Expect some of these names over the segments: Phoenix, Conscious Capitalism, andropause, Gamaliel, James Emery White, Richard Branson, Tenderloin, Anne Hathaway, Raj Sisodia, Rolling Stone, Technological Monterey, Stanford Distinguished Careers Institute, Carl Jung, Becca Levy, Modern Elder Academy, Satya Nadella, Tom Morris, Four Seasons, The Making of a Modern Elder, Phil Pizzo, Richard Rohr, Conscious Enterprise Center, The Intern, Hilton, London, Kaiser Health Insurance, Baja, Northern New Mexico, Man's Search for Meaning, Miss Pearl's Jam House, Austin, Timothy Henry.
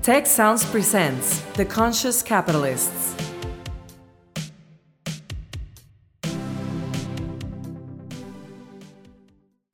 Tech Sounds presents The Conscious Capitalists.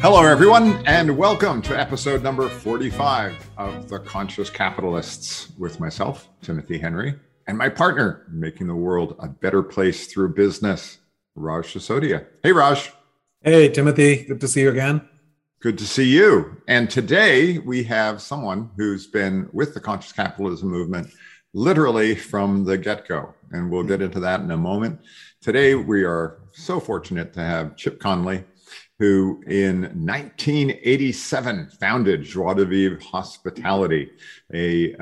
Hello, everyone, and welcome to episode number 45 of The Conscious Capitalists with myself, Timothy Henry, and my partner, making the world a better place through business, Raj Sisodia. Hey, Raj. Hey, Timothy. Good to see you again. Good to see you. And today we have someone who's been with the Conscious Capitalism movement literally from the get-go, and we'll get into that in a moment. Today, we are so fortunate to have Chip Conley, who in 1987 founded Joie de Vivre Hospitality, a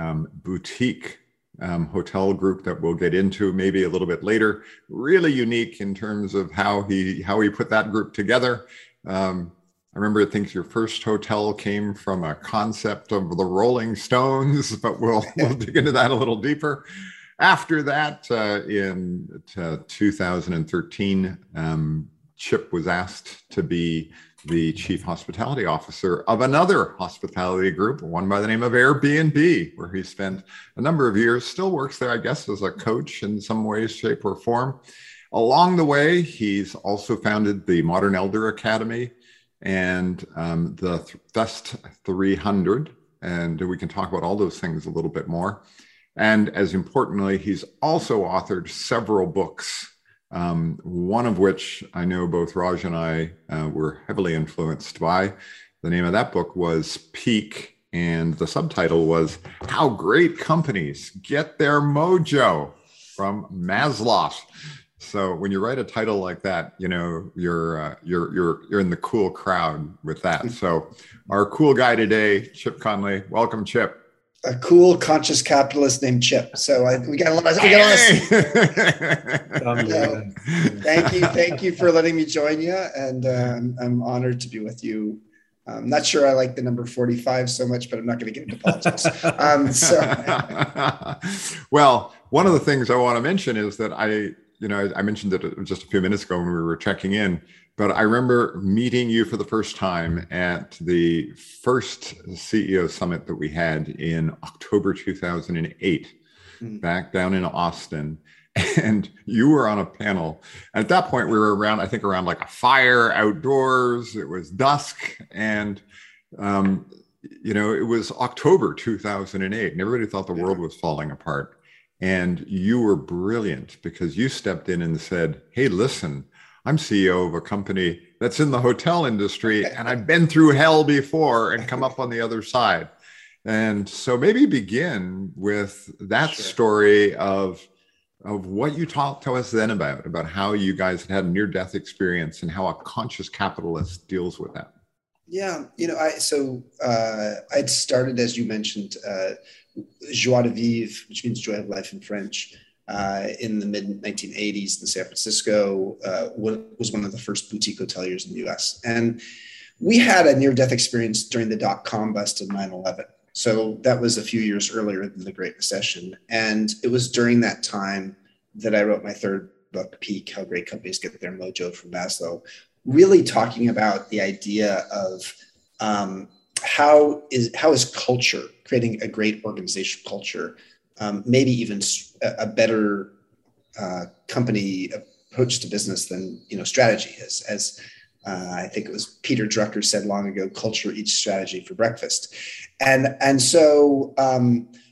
boutique hotel group that we'll get into maybe a little bit later. Really unique in terms of how he put that group together. I remember I think your first hotel came from a concept of the Rolling Stones, but we'll dig into that a little deeper. After that, in 2013, Chip was asked to be the chief hospitality officer of another hospitality group, one by the name of Airbnb, where he spent a number of years, still works there, I guess, as a coach in some way, shape, or form. Along the way, he's also founded the Modern Elder Academy and the Best 300, and we can talk about all those things a little bit more. And as importantly, he's also authored several books, one of which I know both Raj and I were heavily influenced by. The name of that book was Peak, and the subtitle was How Great Companies Get Their Mojo from Maslow. So when you write a title like that, you know, you're in the cool crowd with that. So our cool guy today, Chip Conley. Welcome, Chip. A cool conscious capitalist named Chip. So we got a lot of Thank you for letting me join you. And I'm honored to be with you. I'm not sure I like the number 45 so much, but I'm not going to get into politics. Well, one of the things I want to mention is that I mentioned it just a few minutes ago when we were checking in, but I remember meeting you for the first time at the first CEO summit that we had in October 2008, back down in Austin. And you were on a panel. At that point, we were around like a fire outdoors. It was dusk. And, it was October 2008. And everybody thought the world was falling apart. And you were brilliant because you stepped in and said, hey, listen, I'm CEO of a company that's in the hotel industry, and I've been through hell before and come up on the other side. And so maybe begin with that story of what you talked to us then about how you guys had a near-death experience and how a conscious capitalist deals with that. Yeah, I'd started, as you mentioned, Joie de Vivre, which means joy of life in French, in the mid-1980s in San Francisco, was one of the first boutique hoteliers in the US. And we had a near-death experience during the dot-com bust of 9/11. So that was a few years earlier than the Great Recession. And it was during that time that I wrote my third book, Peak, How Great Companies Get Their Mojo from Maslow, really talking about the idea of how is culture, creating a great organizational culture, maybe even a better company approach to business than strategy is. As I think it was Peter Drucker said long ago, culture eats strategy for breakfast. And so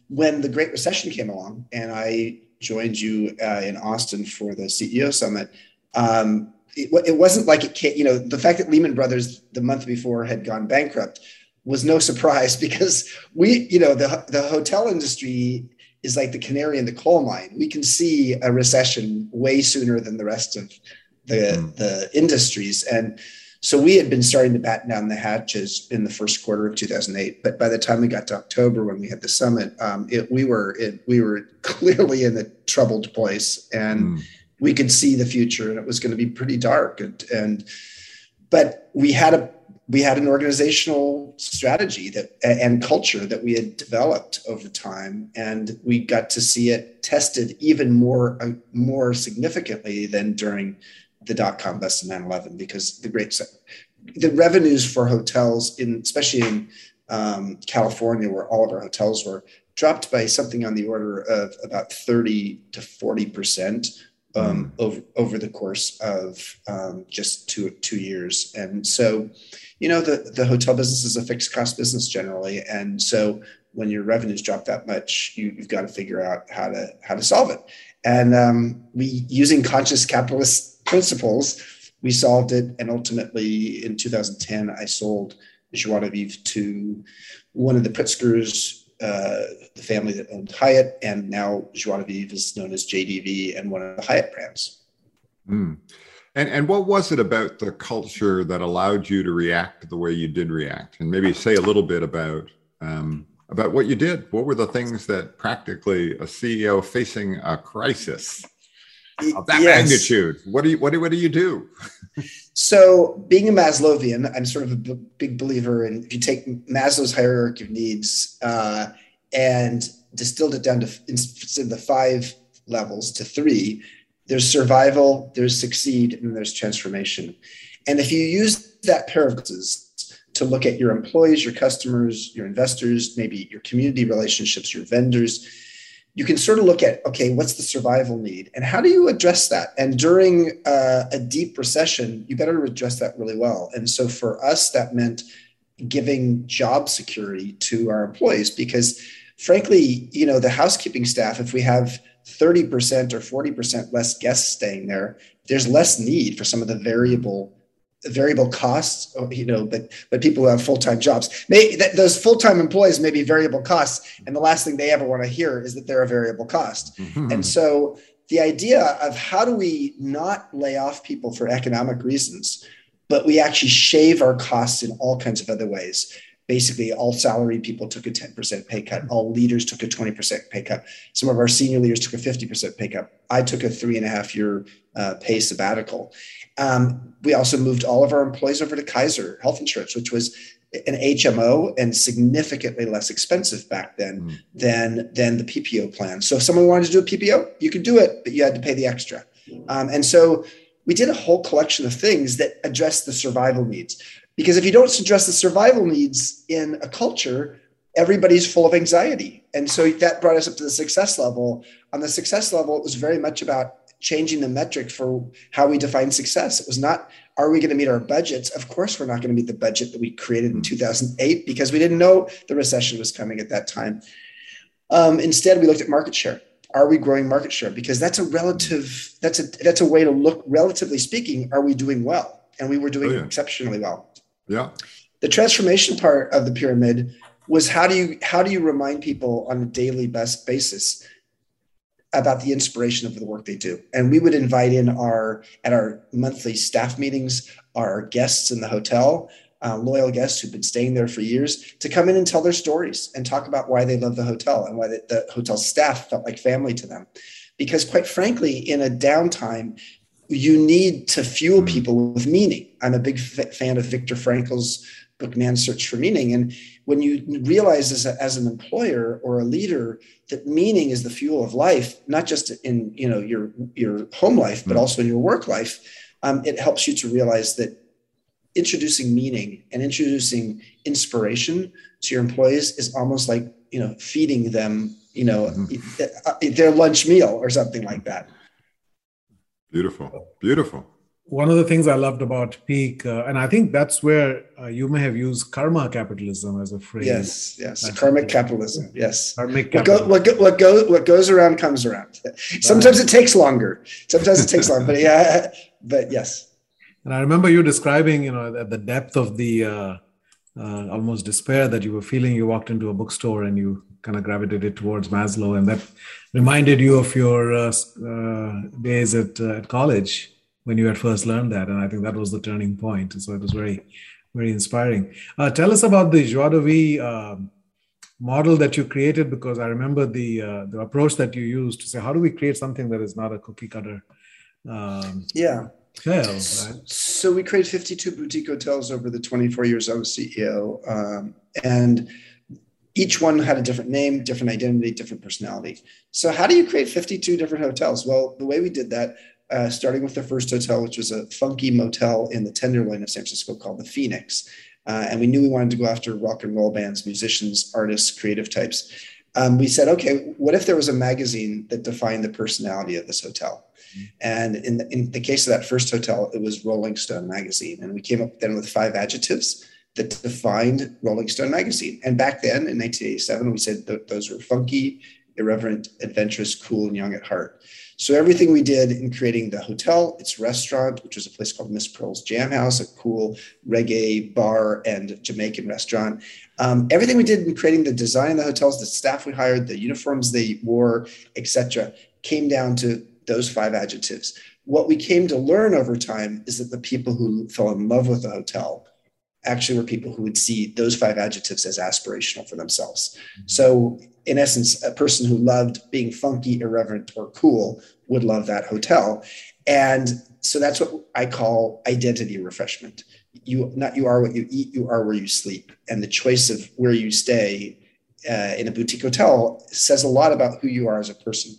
when the Great Recession came along and I joined you in Austin for the CEO Summit, it wasn't like it came, the fact that Lehman Brothers the month before had gone bankrupt was no surprise because we, the hotel industry is like the canary in the coal mine. We can see a recession way sooner than the rest of the industries. And So we had been starting to batten down the hatches in the first quarter of 2008. But by the time we got to October, when we had the summit, we were clearly in a troubled place, and we could see the future, and it was going to be pretty dark. But we had an organizational strategy that and culture that we had developed over time, and we got to see it tested even more significantly than during the dot-com bust in 9/11, because the revenues for hotels, especially in California, where all of our hotels were, dropped by something on the order of about 30 to 40% over the course of just two years. And so, you know, the hotel business is a fixed cost business generally, and so when your revenues drop that much, you've got to figure out how to solve it. And we, using conscious capitalist principles, we solved it. And ultimately in 2010, I sold Joie de Vivre to one of the Pritzkers, the family that owned Hyatt. And now Joie de Vivre is known as JDV and one of the Hyatt brands. Mm. And what was it about the culture that allowed you to react the way you did react? And maybe say a little bit about what you did. What were the things that practically a CEO facing a crisis of that magnitude, what do you do? So, being a Maslowian, I'm sort of a big believer in, if you take Maslow's hierarchy of needs and distilled it down to the five levels to three, there's survival, there's succeed, and there's transformation. And if you use that pair of glasses to look at your employees, your customers, your investors, maybe your community relationships, your vendors, you can sort of look at, okay, what's the survival need and how do you address that? And during a deep recession, you better address that really well. And so for us, that meant giving job security to our employees, because frankly, you know, the housekeeping staff, if we have 30% or 40% less guests staying there, there's less need for some of the variable costs, you know, but people who have full-time jobs, those full-time employees may be variable costs. And the last thing they ever want to hear is that they're a variable cost. Mm-hmm. And so the idea of how do we not lay off people for economic reasons, but we actually shave our costs in all kinds of other ways. Basically, all salaried people took a 10% pay cut. All leaders took a 20% pay cut. Some of our senior leaders took a 50% pay cut. I took a 3.5-year pay sabbatical. We also moved all of our employees over to Kaiser Health Insurance, which was an HMO and significantly less expensive back then than the PPO plan. So if someone wanted to do a PPO, you could do it, but you had to pay the extra. And so we did a whole collection of things that addressed the survival needs. Because if you don't address the survival needs in a culture, everybody's full of anxiety. And so that brought us up to the success level. On the success level, it was very much about changing the metric for how we define success. It was not, are we going to meet our budgets? Of course, we're not going to meet the budget that we created in 2008 because we didn't know the recession was coming at that time. Instead, we looked at market share. Are we growing market share? Because that's a relative, that's a way to look, relatively speaking, are we doing well? And we were doing exceptionally well. Yeah. The transformation part of the pyramid was how do you remind people on a daily basis about the inspiration of the work they do? And we would invite in at our monthly staff meetings, our guests in the hotel, loyal guests who've been staying there for years, to come in and tell their stories and talk about why they love the hotel and why the hotel staff felt like family to them. Because quite frankly, in a downtime, you need to fuel people with meaning. I'm a big fan of Viktor Frankl's book, Man's Search for Meaning. And when you realize as an employer or a leader that meaning is the fuel of life, not just in, you know, your home life, but also in your work life, it helps you to realize that introducing meaning and introducing inspiration to your employees is almost like, you know, feeding them, you know, their lunch meal or something like that. Beautiful, beautiful. One of the things I loved about Peak, and I think that's where you may have used karma capitalism as a phrase. Yes, karmic capitalism. Yes, karmic capitalism. What goes around comes around. Sometimes it takes longer. But yeah, but yes. And I remember you describing, you know, at the depth of the almost despair that you were feeling, you walked into a bookstore and you kind of gravitated towards Maslow, and that reminded you of your days at college. when you had first learned that. And I think that was the turning point. And so it was very, very inspiring. Tell us about the Joie de Vivre model that you created, because I remember the approach that you used to say, how do we create something that is not a cookie cutter? Right? So we created 52 boutique hotels over the 24 years I was CEO. And each one had a different name, different identity, different personality. So how do you create 52 different hotels? Well, the way we did that, starting with the first hotel, which was a funky motel in the Tenderloin of San Francisco called the Phoenix. And we knew we wanted to go after rock and roll bands, musicians, artists, creative types. We said, okay, what if there was a magazine that defined the personality of this hotel? And in the case of that first hotel, it was Rolling Stone magazine. And we came up then with 5 adjectives that defined Rolling Stone magazine. And back then in 1987, we said those were funky, irreverent, adventurous, cool, and young at heart. So everything we did in creating the hotel, its restaurant, which was a place called Miss Pearl's Jam House, a cool reggae bar and Jamaican restaurant. Everything we did in creating the design of the hotels, the staff we hired, the uniforms they wore, etc., came down to those 5 adjectives. What we came to learn over time is that the people who fell in love with the hotel actually were people who would see those 5 adjectives as aspirational for themselves. So in essence, a person who loved being funky, irreverent, or cool would love that hotel. And so that's what I call identity refreshment. You are what you eat, you are where you sleep. And the choice of where you stay in a boutique hotel says a lot about who you are as a person.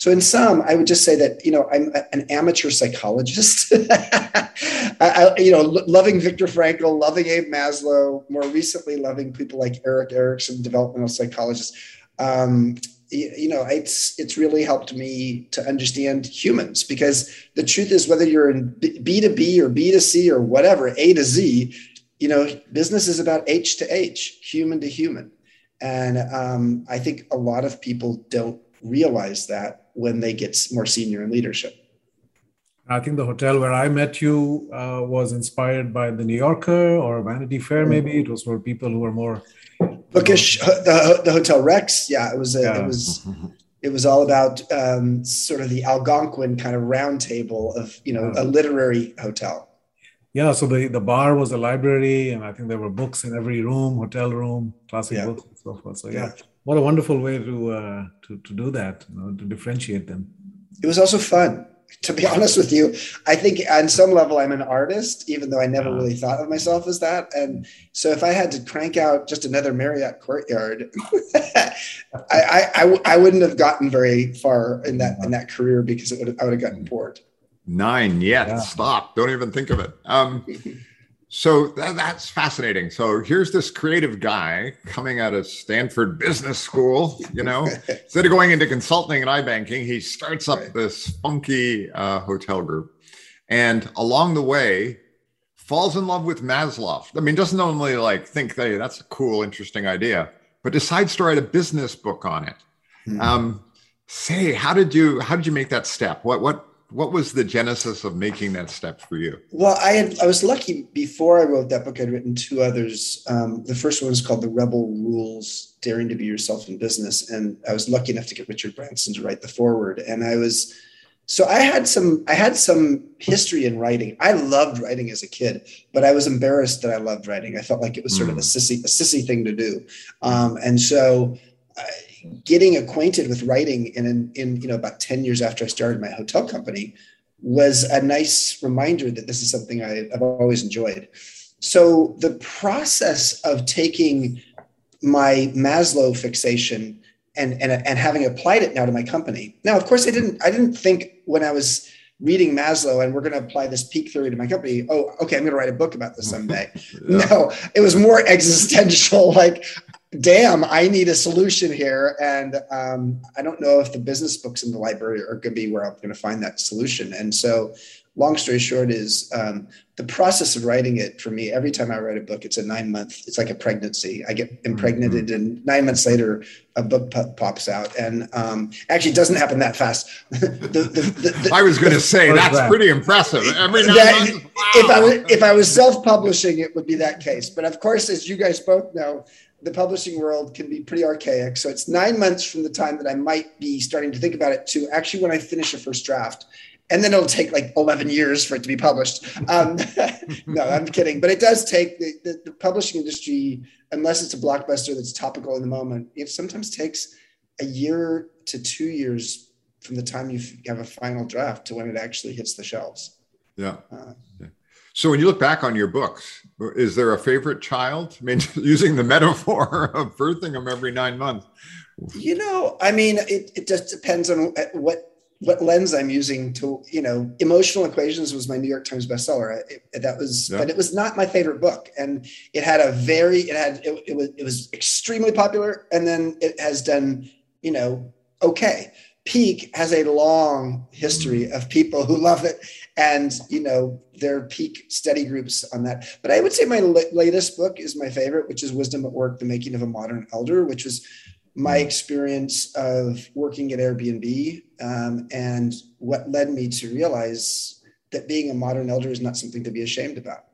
So in sum, I would just say that, I'm an amateur psychologist, loving Viktor Frankl, loving Abe Maslow, more recently loving people like Erik Erikson, developmental psychologists. It's really helped me to understand humans, because the truth is, whether you're in B2B or B2C or whatever, A to Z, business is about H to H, human to human. And I think a lot of people don't realize that when they get more senior in leadership. I think the hotel where I met you was inspired by the New Yorker or Vanity Fair. Maybe it was for people who were more bookish. The Hotel Rex, it was all about sort of the Algonquin kind of round table of a literary hotel. Yeah, so the bar was a library, and I think there were books in every room, hotel room, classic books, and so forth. So what a wonderful way to do that, to differentiate them. It was also fun, to be honest with you. I think on some level I'm an artist, even though I never really thought of myself as that. And so if I had to crank out just another Marriott Courtyard, I wouldn't have gotten very far in that career, because I would have gotten bored. 9. Stop. Don't even think of it. So that's fascinating. So here's this creative guy coming out of Stanford Business School, instead of going into consulting and iBanking, he starts up this funky hotel group, and along the way falls in love with Maslow. I mean, doesn't only think, hey, that's a cool, interesting idea, but decides to write a business book on it. How did you make that step? What was the genesis of making that step for you? Well, I was lucky. Before I wrote that book, I'd written 2 others. The first one was called The Rebel Rules, Daring to Be Yourself in Business. And I was lucky enough to get Richard Branson to write the foreword. And I had some history in writing. I loved writing as a kid, but I was embarrassed that I loved writing. I felt like it was sort of a sissy thing to do. And so getting acquainted with writing in about 10 years after I started my hotel company was a nice reminder that this is something I've always enjoyed. So the process of taking my Maslow fixation and having applied it now to my company. Now, of course, I didn't think when I was reading Maslow and we're going to apply this peak theory to my company, oh, okay, I'm going to write a book about this someday. No, it was more existential, damn, I need a solution here. And I don't know if the business books in the library are going to be where I'm going to find that solution. And so long story short is the process of writing it for me, every time I write a book, it's a 9-month, it's like a pregnancy. I get impregnated and 9 months later, a book pops out. And actually it doesn't happen that fast. I was going to say, that's pretty impressive. Every 9 months, wow. If I was self-publishing, it would be that case. But of course, as you guys both know, the publishing world can be pretty archaic. So it's 9 months from the time that I might be starting to think about it to actually when I finish a first draft. and then it'll take like 11 years for it to be published. No, I'm kidding. But it does take the publishing industry, unless it's a blockbuster that's topical in the moment, it sometimes takes a year to 2 years from the time you have a final draft to when it actually hits the shelves. Yeah. So when you look back on your books, is there a favorite child? I mean, using the metaphor of birthing them every 9 months. You know, I mean, it just depends on what lens I'm using to, you know, Emotional Equations was my New York Times bestseller. But it was not my favorite book. And it had it was extremely popular. And then it has done, you know, okay. Peak has a long history of people who love it, and you know there are Peak study groups on that. But I would say my latest book is my favorite, which is Wisdom at Work: The Making of a Modern Elder, which was my experience of working at Airbnb and what led me to realize that being a modern elder is not something to be ashamed about.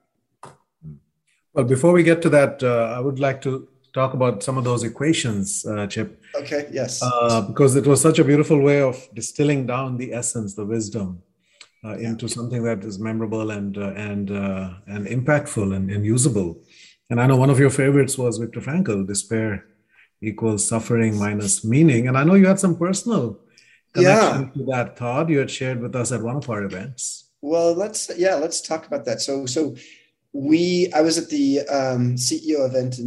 Well, before we get to that, I would like to talk about some of those equations, Chip. Okay, yes. Because it was such a beautiful way of distilling down the essence, the wisdom, into something that is memorable and impactful and usable. And I know one of your favorites was Viktor Frankl, despair equals suffering minus meaning. And I know you had some personal connection to that thought you had shared with us at one of our events. Well, let's talk about that. So I was at the CEO event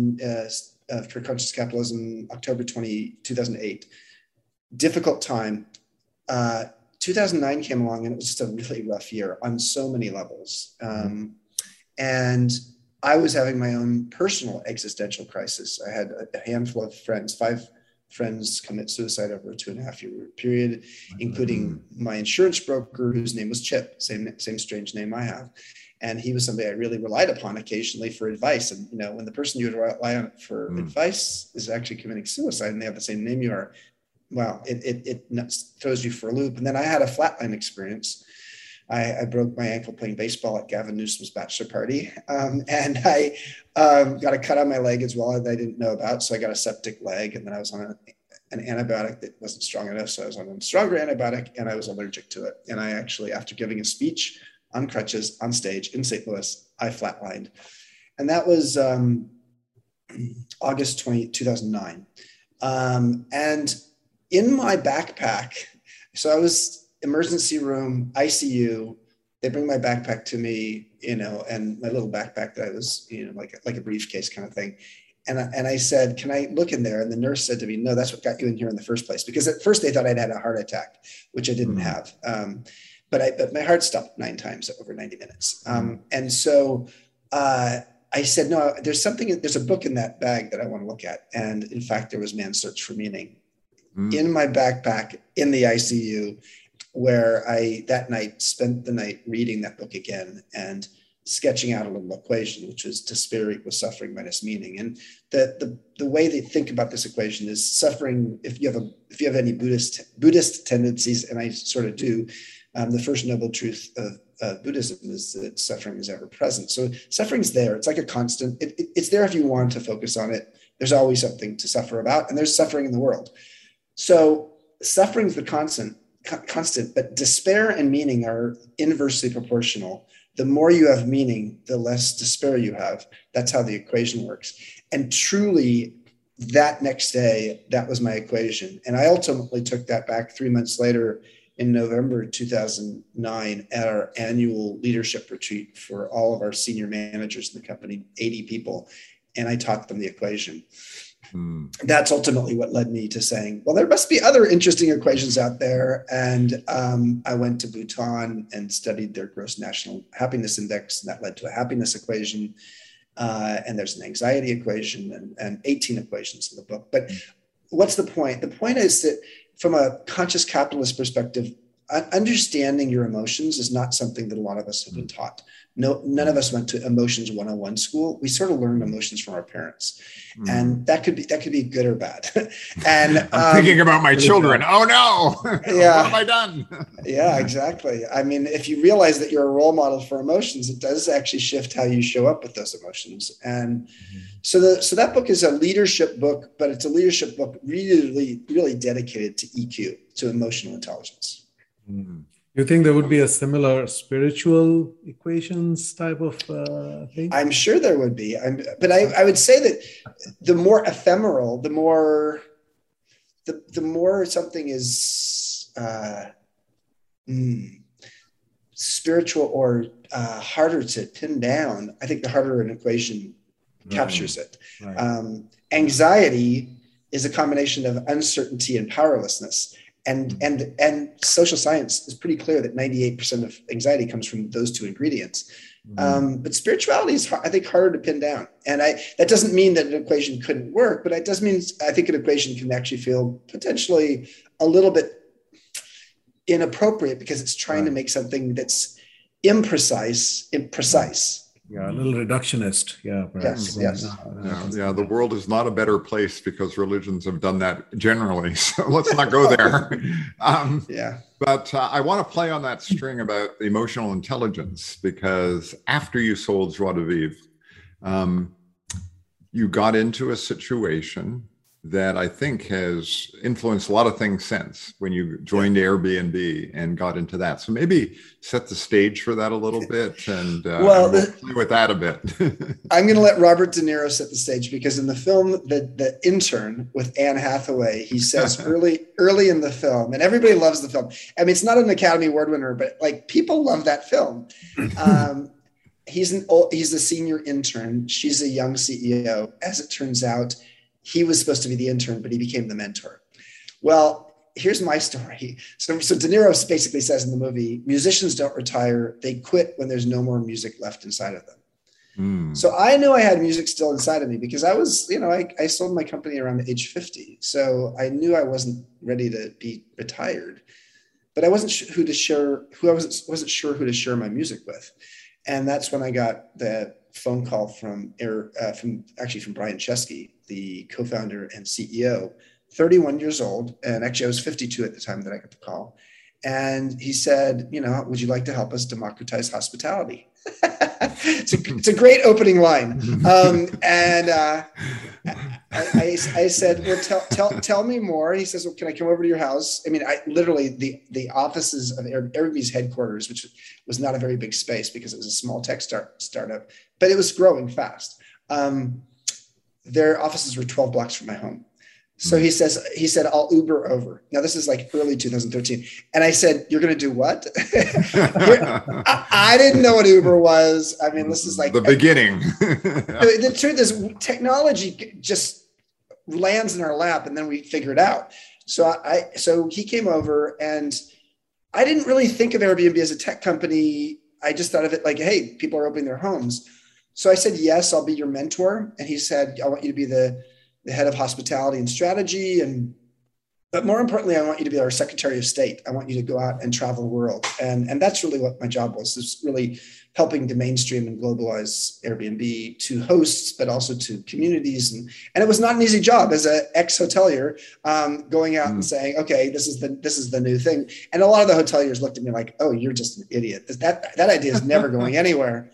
for Conscious Capitalism, October 20, 2008. Difficult time. 2009 came along, and it was just a really rough year on so many levels. And I was having my own personal existential crisis. I had a handful of friends, 5 friends commit suicide over a 2.5-year period, including my insurance broker, whose name was Chip, same strange name I have. And he was somebody I really relied upon occasionally for advice. And, you know, when the person you would rely on for advice is actually committing suicide and they have the same name you are, wow, it throws you for a loop. And then I had a flatline experience. I broke my ankle playing baseball at Gavin Newsom's bachelor party. And I got a cut on my leg as well that I didn't know about. So I got a septic leg. And then I was on an antibiotic that wasn't strong enough. So I was on a stronger antibiotic and I was allergic to it. And I actually, after giving a speech, on crutches, on stage in St. Louis, I flatlined. And that was August 20, 2009. And in my backpack, so I was emergency room, ICU, they bring my backpack to me, you know, and my little backpack that I was, you know, like a briefcase kind of thing. And I said, can I look in there? And the nurse said to me, no, that's what got you in here in the first place. Because at first they thought I'd had a heart attack, which I didn't have. But my heart stopped 9 times over 90 minutes. And so I said, no, there's a book in that bag that I want to look at. And in fact, there was Man's Search for Meaning in my backpack in the ICU, where I that night spent the night reading that book again and sketching out a little equation, which is despair equals suffering minus meaning. And the way they think about this equation is suffering, if you have any Buddhist tendencies, and I sort of do. The first noble truth of Buddhism is that suffering is ever present. So suffering's there. It's like a constant. It's there if you want to focus on it. There's always something to suffer about, and there's suffering in the world. So suffering's the constant, but despair and meaning are inversely proportional. The more you have meaning, the less despair you have. That's how the equation works. And truly, that next day, that was my equation. And I ultimately took that back 3 months later in November 2009 at our annual leadership retreat for all of our senior managers in the company, 80 people, and I taught them the equation. That's ultimately what led me to saying, well, there must be other interesting equations out there. And I went to Bhutan and studied their gross national happiness index, and that led to a happiness equation. And there's an anxiety equation and 18 equations in the book. But what's the point? The point is that from a conscious capitalist perspective, understanding your emotions is not something that a lot of us have been taught. No, none of us went to emotions 101 school. We sort of learned emotions from our parents, and that could be good or bad. And I'm thinking about my children. Good. Oh no! Yeah. What have I done? Yeah, exactly. I mean, if you realize that you're a role model for emotions, it does actually shift how you show up with those emotions. And so that book is a leadership book, but it's a leadership book really, really dedicated to EQ, to emotional intelligence. You think there would be a similar spiritual equations type of thing? I'm sure there would be. But I would say that the more ephemeral, the more something is spiritual or harder to pin down, I think the harder an equation captures it. Right. Anxiety is a combination of uncertainty and powerlessness. And social science is pretty clear that 98% of anxiety comes from those two ingredients. Mm-hmm. But spirituality is, I think, harder to pin down. And that doesn't mean that an equation couldn't work, but it does mean I think an equation can actually feel potentially a little bit inappropriate because it's trying to make something that's imprecise. Yeah, a little reductionist. Yeah, perhaps. Yes. Yeah, the world is not a better place because religions have done that generally. So let's not go there. But I want to play on that string about emotional intelligence, because after you sold Joie de Vivre, you got into a situation that I think has influenced a lot of things since when you joined Airbnb and got into that. So maybe set the stage for that a little bit and we'll play with that a bit. I'm going to let Robert De Niro set the stage, because in the film, the Intern with Anne Hathaway, he says early in the film, and everybody loves the film. I mean, it's not an Academy Award winner, but like people love that film. He's a senior intern. She's a young CEO. As it turns out, he was supposed to be the intern, but he became the mentor. Well, here's my story. So De Niro basically says in the movie, musicians don't retire. They quit when there's no more music left inside of them. Mm. So I knew I had music still inside of me, because I was, I sold my company around age 50. So I knew I wasn't ready to be retired, but I wasn't sure who to share my music with. And that's when I got the phone call from Brian Chesky, the co-founder and CEO, 31 years old. And actually I was 52 at the time that I got the call. And he said, would you like to help us democratize hospitality? It's a great opening line. I said, well, tell me more. He says, well, can I come over to your house? I mean, I literally, the offices of Airbnb's headquarters, which was not a very big space because it was a small tech startup, but it was growing fast. Their offices were 12 blocks from my home. So he said, I'll Uber over. Now this is like early 2013. And I said, you're going to do what? I didn't know what Uber was. I mean, this is like the beginning. The truth is technology just lands in our lap and then we figure it out. So he came over, and I didn't really think of Airbnb as a tech company. I just thought of it like, hey, people are opening their homes. So I said, yes, I'll be your mentor. And he said, I want you to be the head of hospitality and strategy. But more importantly, I want you to be our Secretary of State. I want you to go out and travel the world. And that's really what my job was. It's really helping to mainstream and globalize Airbnb to hosts, but also to communities. And it was not an easy job as an ex-hotelier, going out and saying, okay, this is the new thing. And a lot of the hoteliers looked at me like, oh, you're just an idiot. That idea is never going anywhere.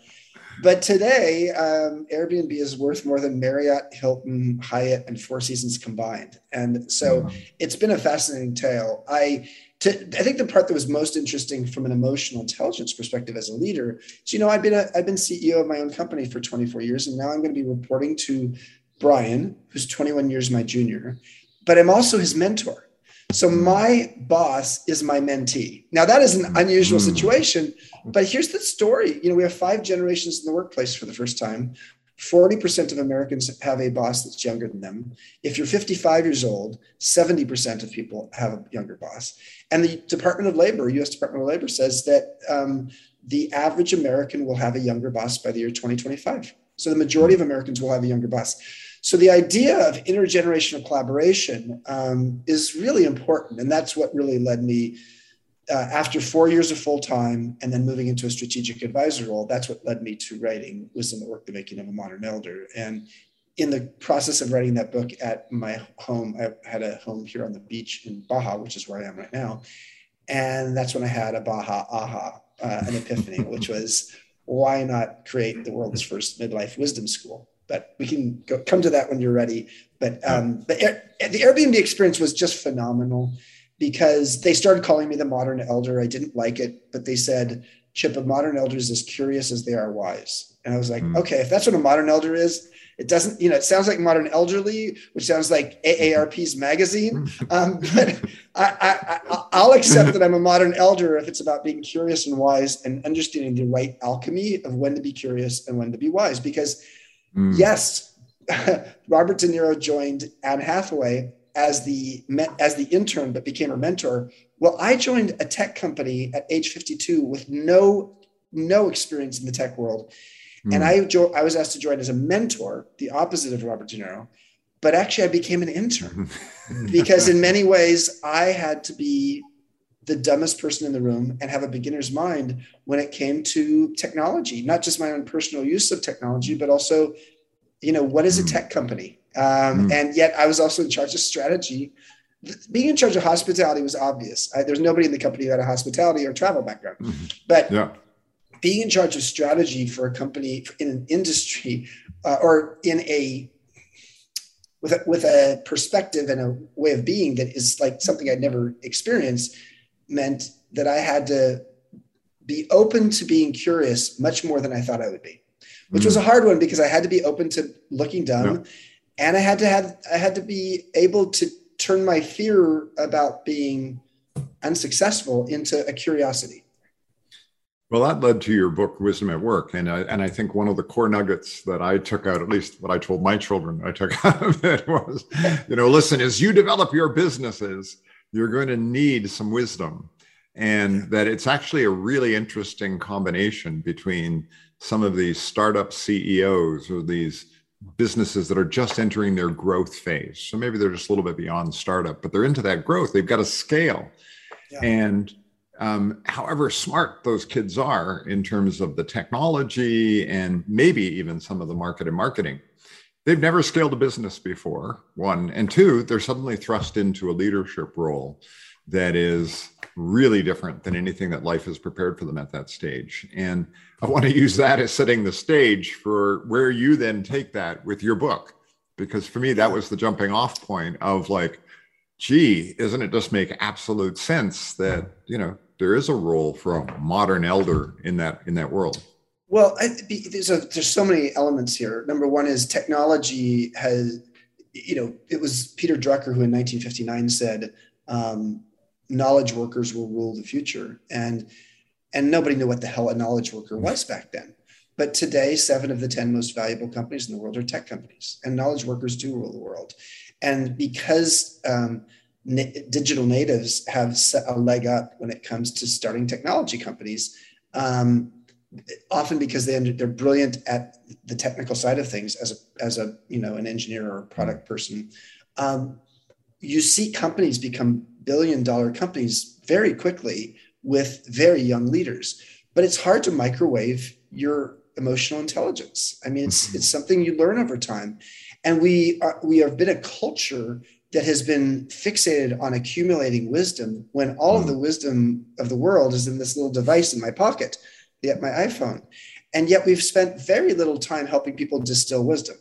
But today, Airbnb is worth more than Marriott, Hilton, Hyatt, and Four Seasons combined. And so it's been a fascinating tale. I think the part that was most interesting from an emotional intelligence perspective as a leader is, I've been CEO of my own company for 24 years, and now I'm going to be reporting to Brian, who's 21 years my junior, but I'm also his mentor. So my boss is my mentee. Now that is an unusual situation, but here's the story. We have 5 generations in the workplace for the first time. 40% of Americans have a boss that's younger than them. If you're 55 years old, 70% of people have a younger boss. And the U.S. Department of Labor says that the average American will have a younger boss by the year 2025. So the majority of Americans will have a younger boss. So the idea of intergenerational collaboration is really important. And that's what really led me after 4 years of full-time and then moving into a strategic advisor role. That's what led me to writing Wisdom at Work, The Making of a Modern Elder. And in the process of writing that book at my home, I had a home here on the beach in Baja, which is where I am right now. And that's when I had a Baja aha, an epiphany, which was, why not create the world's first midlife wisdom school? But we can come to that when you're ready. But the Airbnb experience was just phenomenal. because they started calling me the modern elder. I didn't like it, but they said, Chip, a modern elder is as curious as they are wise. And I was like, okay, if that's what a modern elder is, it doesn't, you know, it sounds like modern elderly, which sounds like AARP's magazine. But I'll accept that I'm a modern elder if it's about being curious and wise and understanding the right alchemy of when to be curious and when to be wise. Because yes, Robert De Niro joined Anne Hathaway as the intern, but became her mentor. Well, I joined a tech company at age 52 with no experience in the tech world. And I was asked to join as a mentor, the opposite of Robert De Niro, but actually I became an intern because in many ways I had to be the dumbest person in the room and have a beginner's mind when it came to technology, not just my own personal use of technology, but also, you know, what is a tech company? And yet I was also in charge of strategy. Being in charge of hospitality was obvious. There's nobody in the company who had a hospitality or travel background, but being in charge of strategy for a company in an industry or with a perspective and a way of being that is like something I'd never experienced meant that I had to be open to being curious much more than I thought I would be, which was a hard one because I had to be open to looking dumb and I had to be able to turn my fear about being unsuccessful into a curiosity. Well, that led to your book, Wisdom at Work. And I think one of the core nuggets that I took out, at least what I told my children I took out of it was, you know, listen, as you develop your businesses, you're going to need some wisdom. And that it's actually a really interesting combination between some of these startup CEOs or these businesses that are just entering their growth phase. So maybe they're just a little bit beyond startup, but they're into that growth. They've got to scale. Yeah. And however smart those kids are in terms of the technology and maybe even some of the marketing, they've never scaled a business before, one. And two, they're suddenly thrust into a leadership role that is really different than anything that life has prepared for them at that stage. And I want to use that as setting the stage for where you then take that with your book. Because for me, that was the jumping off point of like, gee, isn't it just make absolute sense that, you know, there is a role for a modern elder in that world? Well, there's so many elements here. Number one is technology has, you know, it was Peter Drucker who in 1959 said, knowledge workers will rule the future. And nobody knew what the hell a knowledge worker was back then. But today, 7 of the 10 most valuable companies in the world are tech companies, and knowledge workers do rule the world. And because digital natives have a leg up when it comes to starting technology companies, often because they're brilliant at the technical side of things as a you know, an engineer or a product person, you see companies become billion-dollar companies very quickly with very young leaders. But it's hard to microwave your emotional intelligence. I mean, it's something you learn over time. And we have been a culture that has been fixated on accumulating wisdom when all of the wisdom of the world is in this little device in my pocket, my iPhone. And yet we've spent very little time helping people distill wisdom.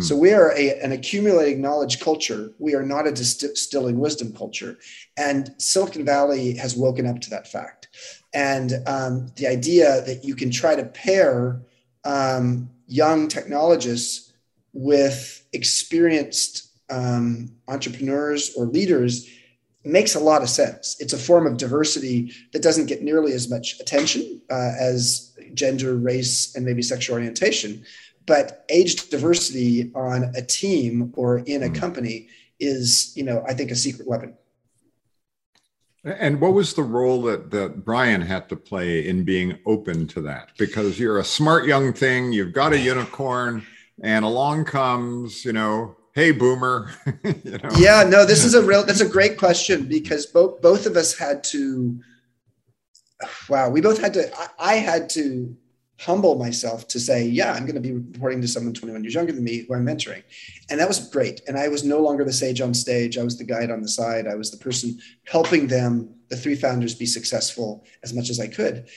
So we are an accumulating knowledge culture. We are not a distilling wisdom culture. And Silicon Valley has woken up to that fact. And the idea that you can try to pair young technologists with experienced entrepreneurs or leaders makes a lot of sense. It's a form of diversity that doesn't get nearly as much attention as gender, race, and maybe sexual orientation. But age diversity on a team or in a company is, you know, I think a secret weapon. And what was the role that Brian had to play in being open to that? Because you're a smart young thing, you've got a unicorn, and along comes, you know, hey, boomer. You know? Yeah, no, that's a great question because both of us had to, I had to humble myself to say, yeah, I'm going to be reporting to someone 21 years younger than me who I'm mentoring. And that was great. And I was no longer the sage on stage. I was the guide on the side. I was the person helping them, the 3 founders, be successful as much as I could.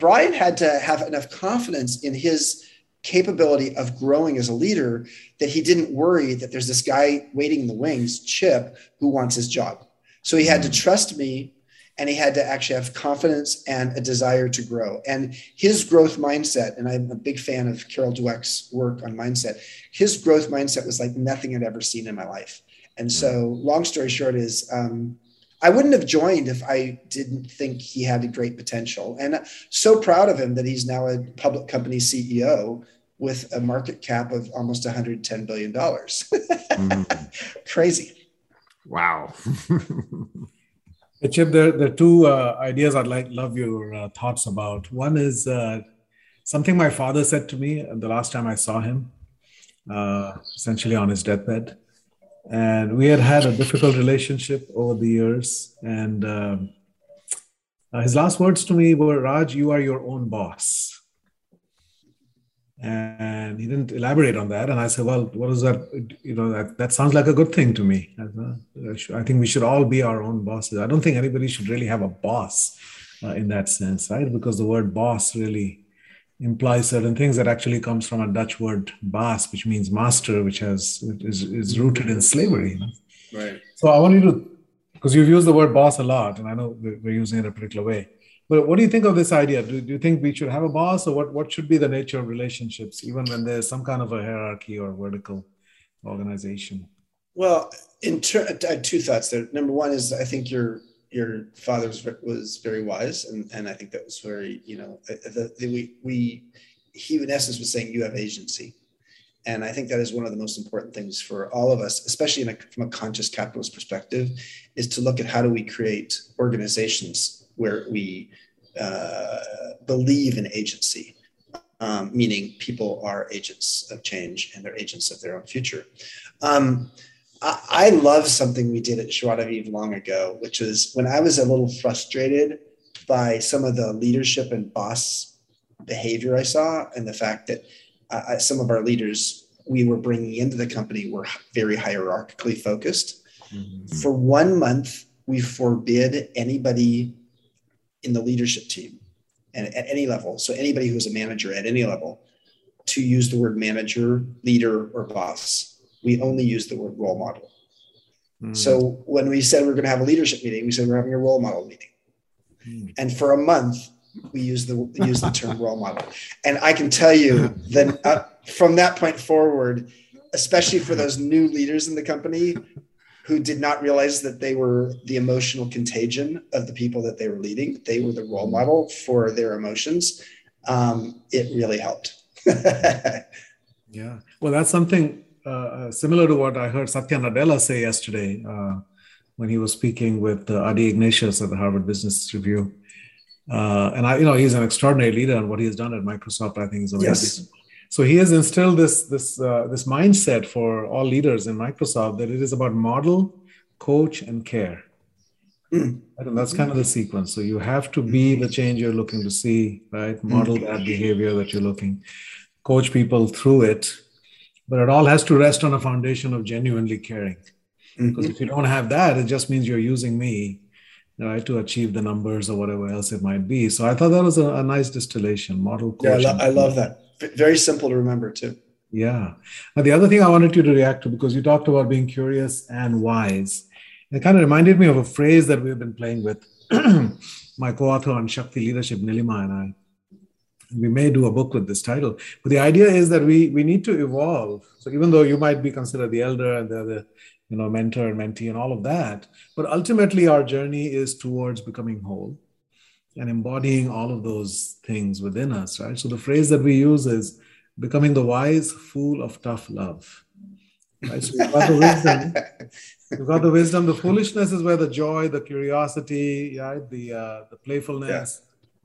Brian had to have enough confidence in his capability of growing as a leader that he didn't worry that there's this guy waiting in the wings, Chip, who wants his job. So he had to trust me, and he had to actually have confidence and a desire to grow. And his growth mindset, and I'm a big fan of Carol Dweck's work on mindset, his growth mindset was like nothing I'd ever seen in my life. And so long story short is, I wouldn't have joined if I didn't think he had a great potential. And so proud of him that he's now a public company CEO with a market cap of almost $110 billion. Crazy. Wow. Chip, there are two ideas I'd love your thoughts about. One is something my father said to me the last time I saw him, essentially on his deathbed. And we had a difficult relationship over the years. And his last words to me were, "Raj, you are your own boss." And he didn't elaborate on that. And I said, well, what is that? You know, that sounds like a good thing to me. I think we should all be our own bosses. I don't think anybody should really have a boss in that sense, right? Because the word boss really implies certain things. That actually comes from a Dutch word, baas, which means master, which is rooted in slavery. You know? Right. So I want you to, because you've used the word boss a lot, and I know we're using it in a particular way. But what do you think of this idea? Do you think we should have a boss, or what should be the nature of relationships, even when there's some kind of a hierarchy or vertical organization? Well, I had two thoughts there. Number one is, I think your father was very wise. And I think that was very, you know, he in essence was saying, you have agency. And I think that is one of the most important things for all of us, especially from a conscious capitalist perspective, is to look at how do we create organizations where we believe in agency, meaning people are agents of change and they're agents of their own future. I love something we did at Joie de Vivre long ago, which was when I was a little frustrated by some of the leadership and boss behavior I saw, and the fact that some of our leaders we were bringing into the company were very hierarchically focused. Mm-hmm. For 1 month, we forbid anybody in the leadership team and at any level, so anybody who's a manager at any level, to use the word manager, leader, or boss. We only use the word role model. Mm. So when we said we're going to have a leadership meeting, we said we're having a role model meeting. Mm. And for a month, we used the term role model. And I can tell you that from that point forward, especially for those new leaders in the company who did not realize that they were the emotional contagion of the people that they were leading, they were the role model for their emotions. It really helped. Yeah. Well, that's something similar to what I heard Satya Nadella say yesterday when he was speaking with Adi Ignatius at the Harvard Business Review. And he's an extraordinary leader, and what he has done at Microsoft, I think, is amazing. Yes. So he has instilled this mindset for all leaders in Microsoft that it is about model, coach, and care. Mm. And that's kind of the sequence. So you have to be the change you're looking to see, right? Model that behavior that you're looking, coach people through it, but it all has to rest on a foundation of genuinely caring. Mm-hmm. Because if you don't have that, it just means you're using me, right, to achieve the numbers or whatever else it might be. So I thought that was a nice distillation, model, coach. Yeah, I love that. Very simple to remember too. Yeah. Now, the other thing I wanted you to react to, because you talked about being curious and wise, it kind of reminded me of a phrase that we've been playing with. My co-author on Shakti Leadership, Nilima, and I, we may do a book with this title, but the idea is that we need to evolve. So even though you might be considered the elder and the mentor and mentee and all of that, but ultimately our journey is towards becoming whole and embodying all of those things within us, right? So the phrase that we use is becoming the wise fool of tough love, right? So you've got the wisdom. You've got the wisdom. The foolishness is where the joy, the curiosity, right? The playfulness,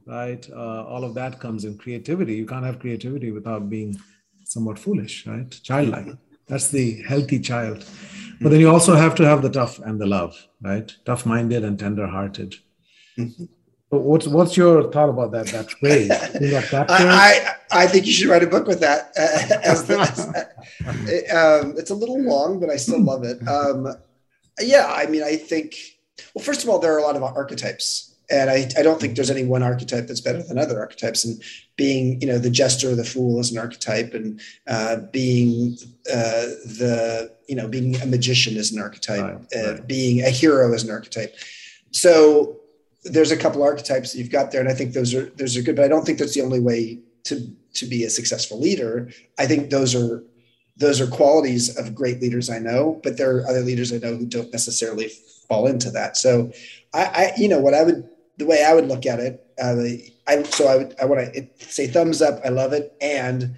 yeah, right? All of that comes in creativity. You can't have creativity without being somewhat foolish, right? Childlike. That's the healthy child. But then you also have to have the tough and the love, right? Tough-minded and tender-hearted. Mm-hmm. But what's your thought about that phrase? I think you should write a book with that. It's a little long, but I still love it. I think, well, first of all, there are a lot of archetypes. And I don't think there's any one archetype that's better than other archetypes. And being, you know, the jester or the fool is an archetype, and being being a magician is an archetype, right. Being a hero is an archetype. So there's a couple archetypes that you've got there. And I think those are good, but I don't think that's the only way to be a successful leader. I think those are qualities of great leaders I know, but there are other leaders I know who don't necessarily fall into that. So the way I would look at it, I want to say thumbs up. I love it. And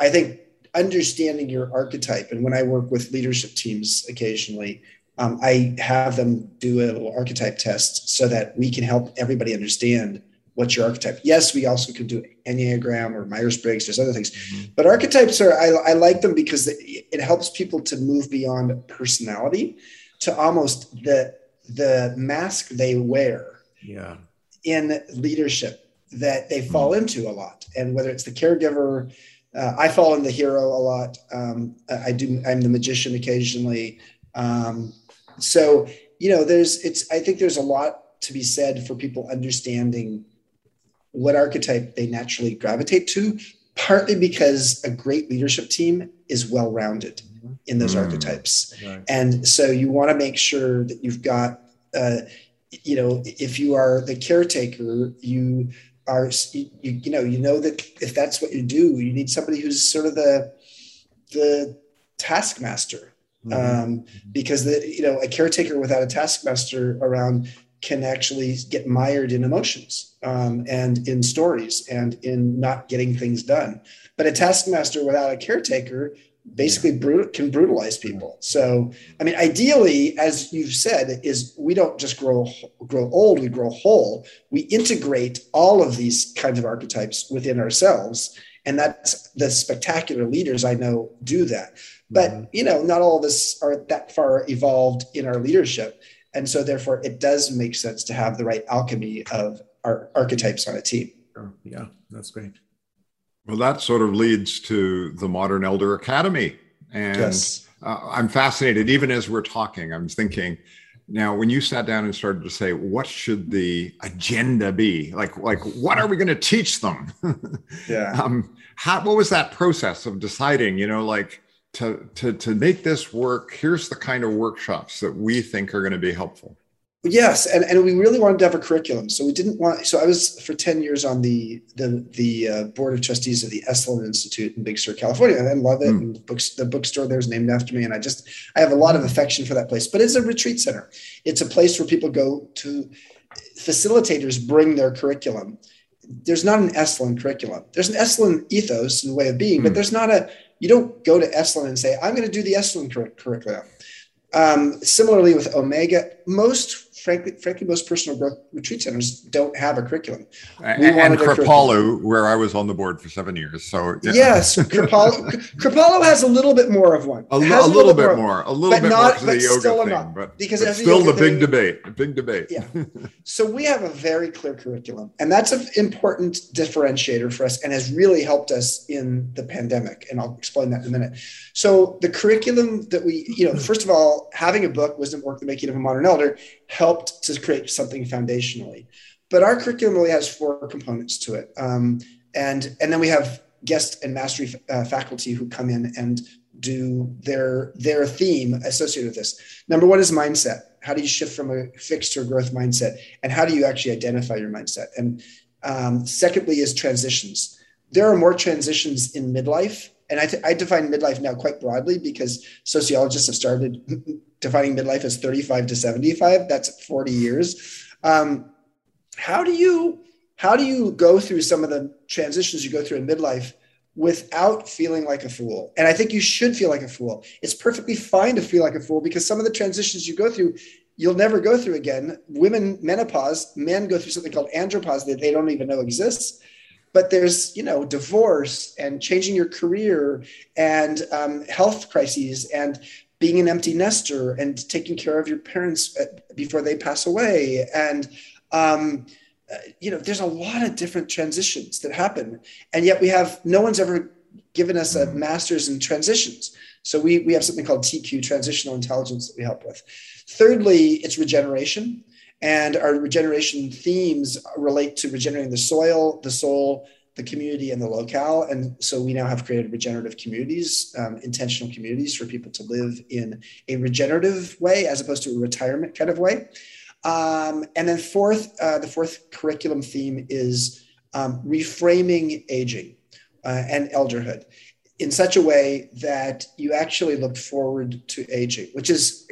I think understanding your archetype. And when I work with leadership teams occasionally, I have them do a little archetype test so that we can help everybody understand what's your archetype. Yes, we also can do Enneagram or Myers-Briggs. There's other things, but archetypes are, I like them because it helps people to move beyond personality to almost the mask they wear in leadership that they fall into a lot. And whether it's the caregiver, I fall in the hero a lot. I'm the magician occasionally. I think there's a lot to be said for people understanding what archetype they naturally gravitate to, partly because a great leadership team is well-rounded in those archetypes. Right. And so you want to make sure that you've got, if you are the caretaker, you know that if that's what you do, you need somebody who's sort of the taskmaster. Because a caretaker without a taskmaster around can actually get mired in emotions and in stories and in not getting things done. But a taskmaster without a caretaker basically can brutalize people. So, I mean, ideally, as you've said, is we don't just grow old, we grow whole. We integrate all of these kinds of archetypes within ourselves. And that's the spectacular leaders I know do that. But, not all of us are that far evolved in our leadership. And so therefore it does make sense to have the right alchemy of our archetypes on a team. Yeah, that's great. Well, that sort of leads to the Modern Elder Academy. And yes. I'm fascinated, even as we're talking, I'm thinking, now, when you sat down and started to say, what should the agenda be? Like what are we going to teach them? What was that process of deciding, to make this work, here's the kind of workshops that we think are going to be helpful? Yes. And we really wanted to have a curriculum. So we didn't want, I was for 10 years on the board of trustees of the Esalen Institute in Big Sur, California. And I love it. And the bookstore there is named after me. And I have a lot of affection for that place, but it's a retreat center. It's a place where people go to, facilitators bring their curriculum. There's not an Esalen curriculum. There's an Esalen ethos and way of being, but there's not you don't go to Esalen and say, I'm going to do the Esalen curriculum. Similarly with Omega, most personal growth retreat centers don't have a curriculum. And Kripalu, where I was on the board for 7 years. So yeah. Yes, Kripalu has a little bit more of one. But still the big debate. Yeah. So we have a very clear curriculum, and that's an important differentiator for us and has really helped us in the pandemic. And I'll explain that in a minute. So the curriculum that we, first of all, having a book, Wisdom at Work, The Making of a Modern Elder, helped to create something foundationally. But our curriculum really has four components to it. And then we have guest and mastery faculty who come in and do their theme associated with this. Number one is mindset. How do you shift from a fixed to a growth mindset? And how do you actually identify your mindset? And secondly is transitions. There are more transitions in midlife. And I define midlife now quite broadly because sociologists have started defining midlife as 35 to 75. That's 40 years. How do you go through some of the transitions you go through in midlife without feeling like a fool? And I think you should feel like a fool. It's perfectly fine to feel like a fool because some of the transitions you go through, you'll never go through again. Women menopause, men go through something called andropause that they don't even know exists. But there's, divorce and changing your career and health crises and being an empty nester and taking care of your parents before they pass away. And, there's a lot of different transitions that happen. And yet no one's ever given us a master's in transitions. So we have something called TQ, transitional intelligence, that we help with. Thirdly, it's regeneration. And our regeneration themes relate to regenerating the soil, the soul, the community, and the locale. And so we now have created regenerative communities, intentional communities for people to live in a regenerative way as opposed to a retirement kind of way. And then fourth, the fourth curriculum theme is reframing aging and elderhood in such a way that you actually look forward to aging, which is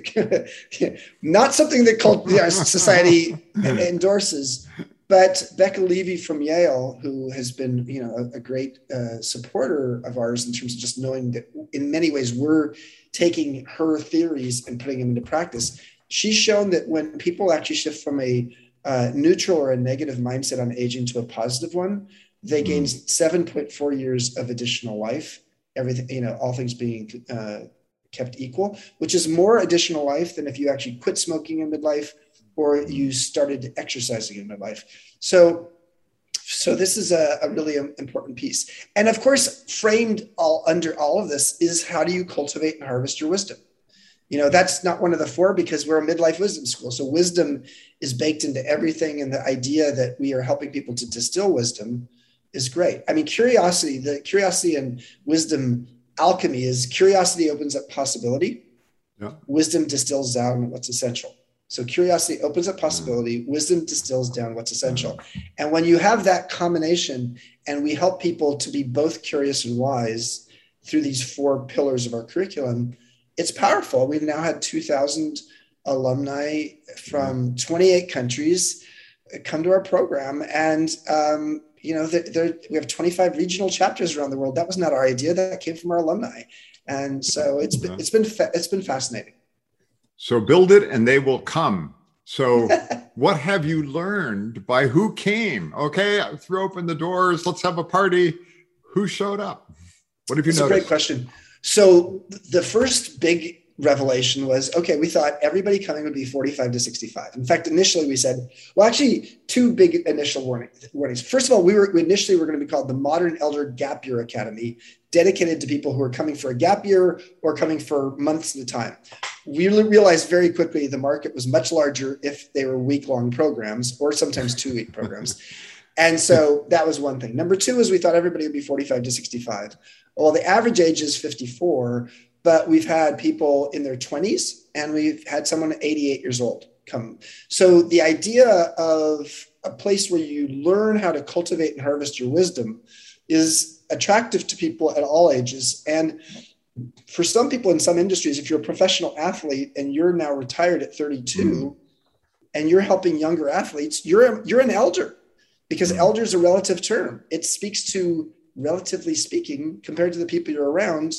not something that society endorses. But Becca Levy from Yale, who has been, a great supporter of ours in terms of just knowing that in many ways we're taking her theories and putting them into practice. She's shown that when people actually shift from a neutral or a negative mindset on aging to a positive one, they gain 7.4 years of additional life, everything, all things being kept equal, which is more additional life than if you actually quit smoking in midlife or you started exercising in midlife. So this is a really important piece. And of course, framed under all of this is how do you cultivate and harvest your wisdom? That's not one of the four because we're a midlife wisdom school. So wisdom is baked into everything. And the idea that we are helping people to distill wisdom is great. I mean, the curiosity and wisdom alchemy is curiosity opens up possibility. Yeah. Wisdom distills down what's essential. So curiosity opens up possibility, wisdom distills down what's essential. And when you have that combination, and we help people to be both curious and wise through these four pillars of our curriculum, it's powerful. We've now had 2,000 alumni from 28 countries come to our program. And, we have 25 regional chapters around the world. That was not our idea. That came from our alumni. And so it's been fascinating. So build it and they will come. So what have you learned by who came? Okay, throw open the doors. Let's have a party. Who showed up? What have you noticed? That's a great question. So the first big revelation was, okay, we thought everybody coming would be 45 to 65. In fact, initially we said, well, actually two big initial warnings. First of all, we initially were going to be called the Modern Elder Gap Year Academy, dedicated to people who are coming for a gap year or coming for months at a time. We realized very quickly the market was much larger if they were week-long programs or sometimes two-week programs. And so that was one thing. Number two is we thought everybody would be 45 to 65. Well, the average age is 54, but we've had people in their 20s and we've had someone 88 years old come. So the idea of a place where you learn how to cultivate and harvest your wisdom is attractive to people at all ages. And for some people in some industries, if you're a professional athlete and you're now retired at 32 and you're helping younger athletes, you're an elder because elder is a relative term. It speaks to, relatively speaking, compared to the people you're around,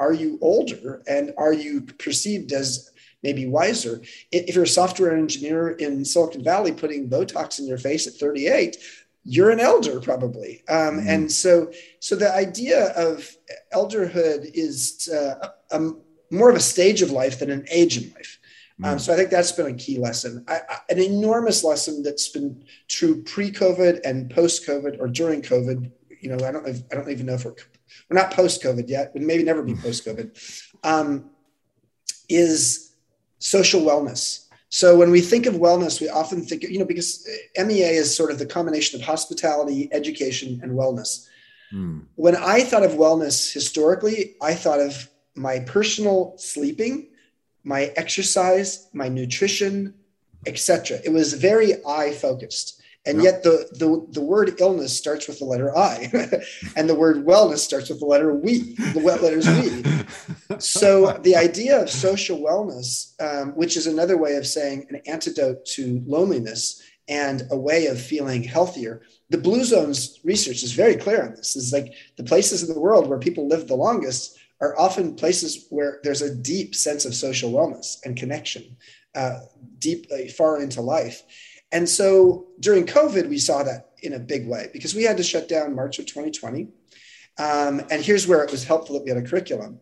are you older and are you perceived as maybe wiser? If you're a software engineer in Silicon Valley putting Botox in your face at 38, you're an elder probably. And so the idea of elderhood is more of a stage of life than an age in life. So I think that's been a key lesson, an enormous lesson that's been true pre-COVID and post-COVID or during COVID. I don't even know if we're not post-COVID yet, but maybe never be post-COVID, is social wellness. So when we think of wellness, we often think, because MEA is sort of the combination of hospitality, education, and wellness. When I thought of wellness historically, I thought of my personal sleeping, my exercise, my nutrition, etc. It was very I focused. And yet the word illness starts with the letter I and the word wellness starts with the letter we, the letters we. So the idea of social wellness, which is another way of saying an antidote to loneliness and a way of feeling healthier. The Blue Zone's research is very clear on this. It's like the places in the world where people live the longest are often places where there's a deep sense of social wellness and connection, far into life. And so during COVID, we saw that in a big way because we had to shut down March of 2020. And here's where it was helpful that we had a curriculum.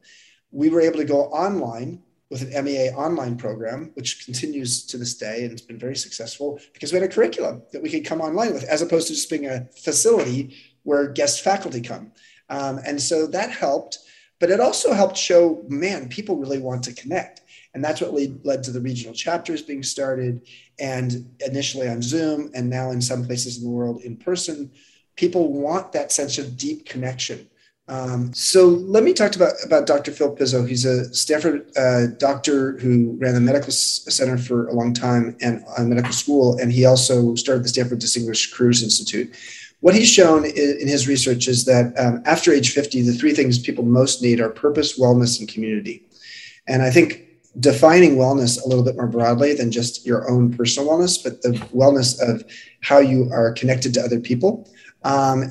We were able to go online with an MEA online program, which continues to this day and has been very successful because we had a curriculum that we could come online with as opposed to just being a facility where guest faculty come. And so that helped. But it also helped show, man, people really want to connect. And that's what led to the regional chapters being started, and initially on Zoom, and now in some places in the world in person. People want that sense of deep connection. So let me talk about Dr. Phil Pizzo. He's a Stanford doctor who ran the medical center for a long time and a medical school, and he also started the Stanford Distinguished Careers Institute. What he's shown in his research is that after age 50, the three things people most need are purpose, wellness, and community. And I think defining wellness a little bit more broadly than just your own personal wellness, but the wellness of how you are connected to other people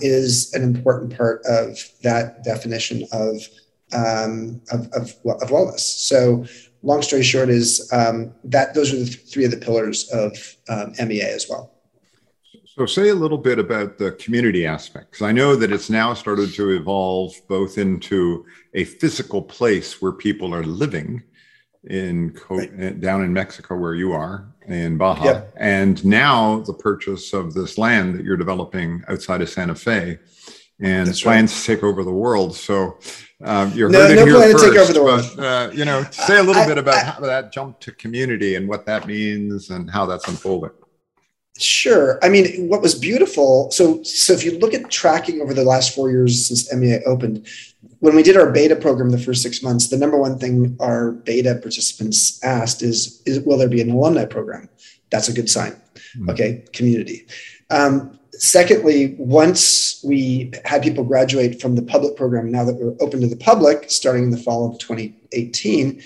is an important part of that definition of wellness. So long story short is that those are the three of the pillars of MEA as well. So say a little bit about the community aspect, because I know that it's now started to evolve both into a physical place where people are living in down in Mexico where you are, in Baja, yep. And now the purchase of this land that you're developing outside of Santa Fe, and that's plans right. to take over the world. So you're heard it here first, but you know, say a little bit about how that jump to community and what that means and how that's unfolding. Sure. I mean, what was beautiful, so if you look at tracking over the last 4 years since MEA opened, when we did our beta program the first 6 months, the number one thing our beta participants asked is will there be an alumni program? That's a good sign. Mm-hmm. Okay, community. Secondly, once we had people graduate from the public program, now that we're open to the public starting in the fall of 2018,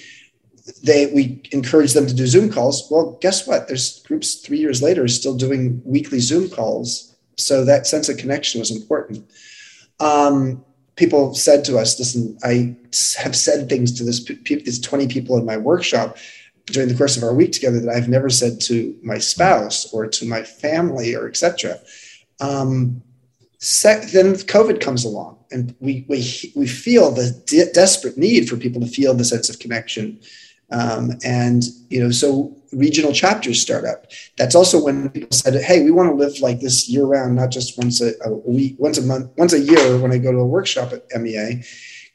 we encourage them to do Zoom calls. Well, guess what? There's groups 3 years later still doing weekly Zoom calls. So that sense of connection was important. People said to us, listen, I have said things to these 20 people in my workshop during the course of our week together that I've never said to my spouse or to my family or et cetera. Then COVID comes along, and we feel the desperate need for people to feel the sense of connection. And, you know, so regional chapters start up. That's also when people said, hey, we want to live like this year round, not just once a week, once a month, once a year when I go to a workshop at MEA.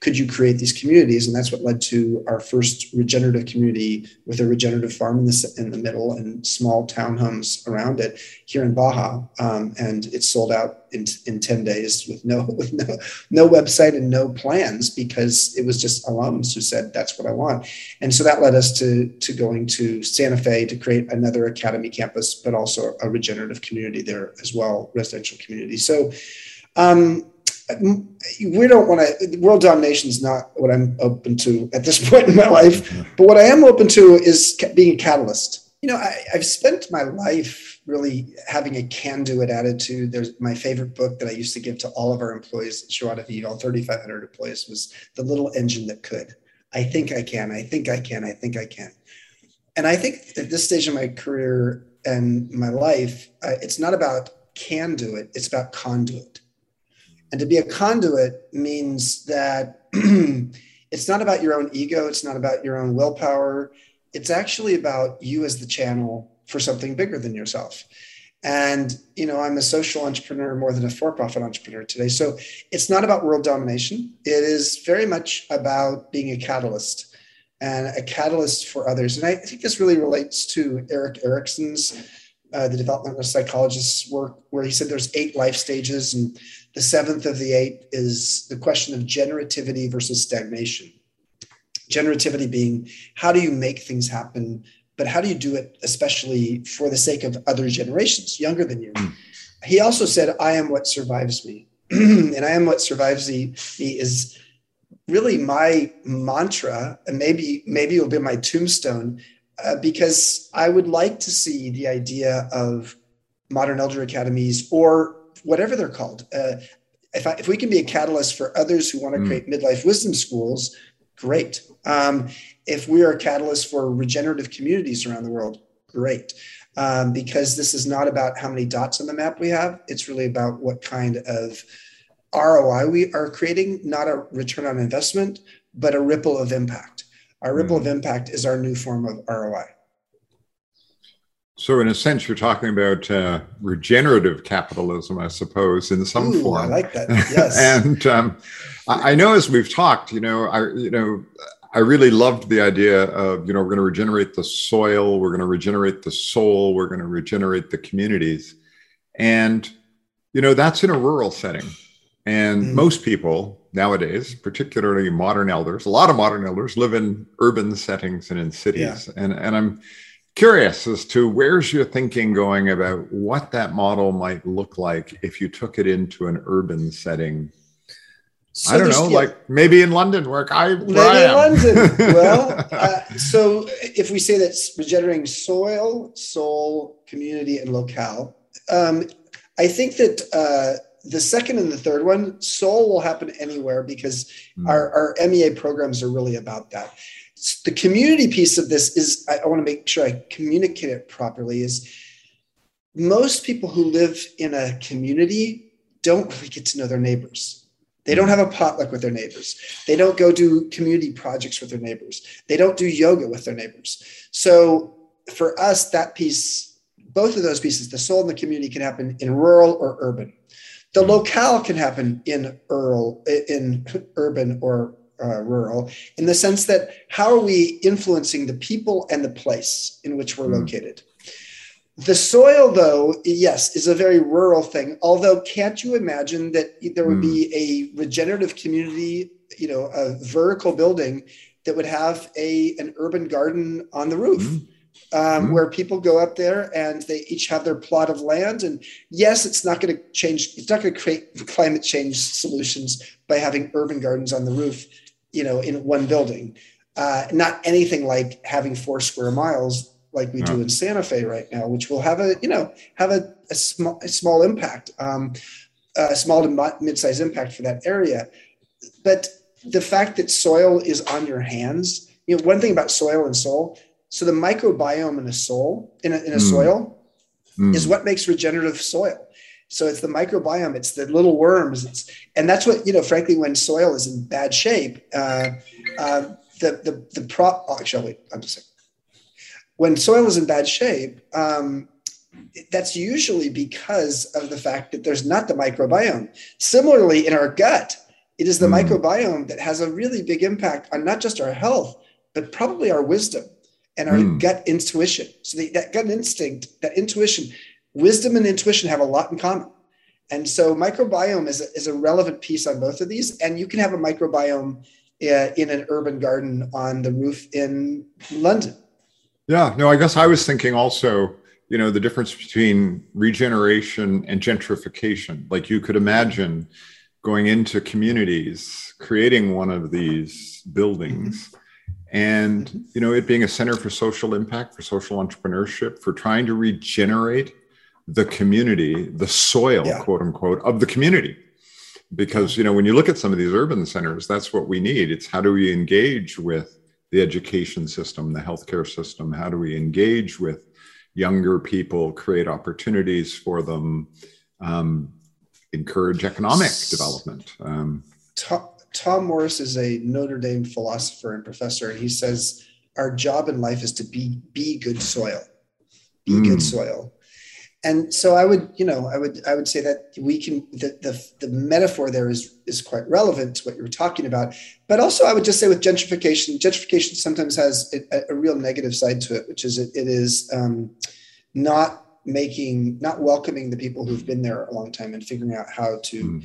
Could you create these communities? And that's what led to our first regenerative community with a regenerative farm in the middle and small townhomes around it here in Baja. And it sold out in 10 days with no website and no plans, because it was just alums who said, that's what I want. And so that led us to going to Santa Fe to create another academy campus, but also a regenerative community there as well, residential community. So, world domination is not what I'm open to at this point in my life, but what I am open to is being a catalyst. You know, I've spent my life really having a can-do-it attitude. There's my favorite book that I used to give to all of our employees at Joie de Vivre, all 3,500 employees, was The Little Engine That Could. I think I can, I think I can, I think I can. And I think at this stage of my career and my life, it's not about can-do-it, it's about conduit. And to be a conduit means that it's not about your own ego. It's not about your own willpower. It's actually about you as the channel for something bigger than yourself. And, you know, I'm a social entrepreneur more than a for-profit entrepreneur today. So it's not about world domination. It is very much about being a catalyst, and a catalyst for others. And I think this really relates to Erik Erikson's the developmental psychologist's work, where he said there's 8 life stages, and the 7th of the 8 is the question of generativity versus stagnation. Generativity being, how do you make things happen, but how do you do it especially for the sake of other generations younger than you? He also said, I am what survives me. And I am what survives me is really my mantra, and maybe it'll be my tombstone. Because I would like to see the idea of modern elder academies, or whatever they're called. If we can be a catalyst for others who want to create midlife wisdom schools, great. If we are a catalyst for regenerative communities around the world, great. Because this is not about how many dots on the map we have. It's really about what kind of ROI we are creating, not a return on investment, but a ripple of impact. Our ripple of impact is our new form of ROI. So in a sense, you're talking about regenerative capitalism, I suppose, in some form. I like that. Yes. And I know as we've talked, I really loved the idea of, we're going to regenerate the soil, we're going to regenerate the soul, we're going to regenerate the communities. And, that's in a rural setting. And most people nowadays, particularly modern elders, a lot of modern elders live in urban settings and in cities. Yeah. And I'm curious as to where's your thinking going about what that model might look like if you took it into an urban setting. So I don't know, like maybe in London where I am. Well, so if we say that's regenerating soil, soul, community, and locale, I think that the second and the third one, soul, will happen anywhere because our MEA programs are really about that. The community piece of this is, I want to make sure I communicate it properly, is most people who live in a community don't really get to know their neighbors. They don't have a potluck with their neighbors. They don't go do community projects with their neighbors. They don't do yoga with their neighbors. So for us, that piece, both of those pieces, the soul and the community, can happen in rural or urban. The locale can happen in urban or rural, in the sense that how are we influencing the people and the place in which we're located? The soil, though, yes, is a very rural thing. Although, can't you imagine that there would be a regenerative community, a vertical building that would have an urban garden on the roof? Where people go up there and they each have their plot of land. And yes, it's not going to change. It's not going to create climate change solutions by having urban gardens on the roof, in one building. Not anything like having 4 square miles like we do in Santa Fe right now, which will have a small impact, small to mid-sized impact for that area. But the fact that soil is on your hands, one thing about soil and soul. So the microbiome in a soil is what makes regenerative soil. So it's the microbiome, it's the little worms. And that's what, frankly, when soil is in bad shape, when soil is in bad shape, that's usually because of the fact that there's not the microbiome. Similarly, in our gut, it is the microbiome that has a really big impact on not just our health, but probably our wisdom. And our gut intuition. So that gut instinct, that intuition, wisdom and intuition have a lot in common. And so microbiome is a relevant piece on both of these. And you can have a microbiome in an urban garden on the roof in London. Yeah, no, I guess I was thinking also, the difference between regeneration and gentrification. Like you could imagine going into communities, creating one of these buildings, and, it being a center for social impact, for social entrepreneurship, for trying to regenerate the community, the soil, quote unquote, of the community. Because, when you look at some of these urban centers, that's what we need. It's how do we engage with the education system, the healthcare system? How do we engage with younger people, create opportunities for them, encourage economic development? Tom Morris is a Notre Dame philosopher and professor, and he says our job in life is to be good soil, good soil. And so I would say that we can, the metaphor there is quite relevant to what you're talking about. But also I would just say with gentrification sometimes has a real negative side to it, which is it is not welcoming the people who've been there a long time and figuring out how to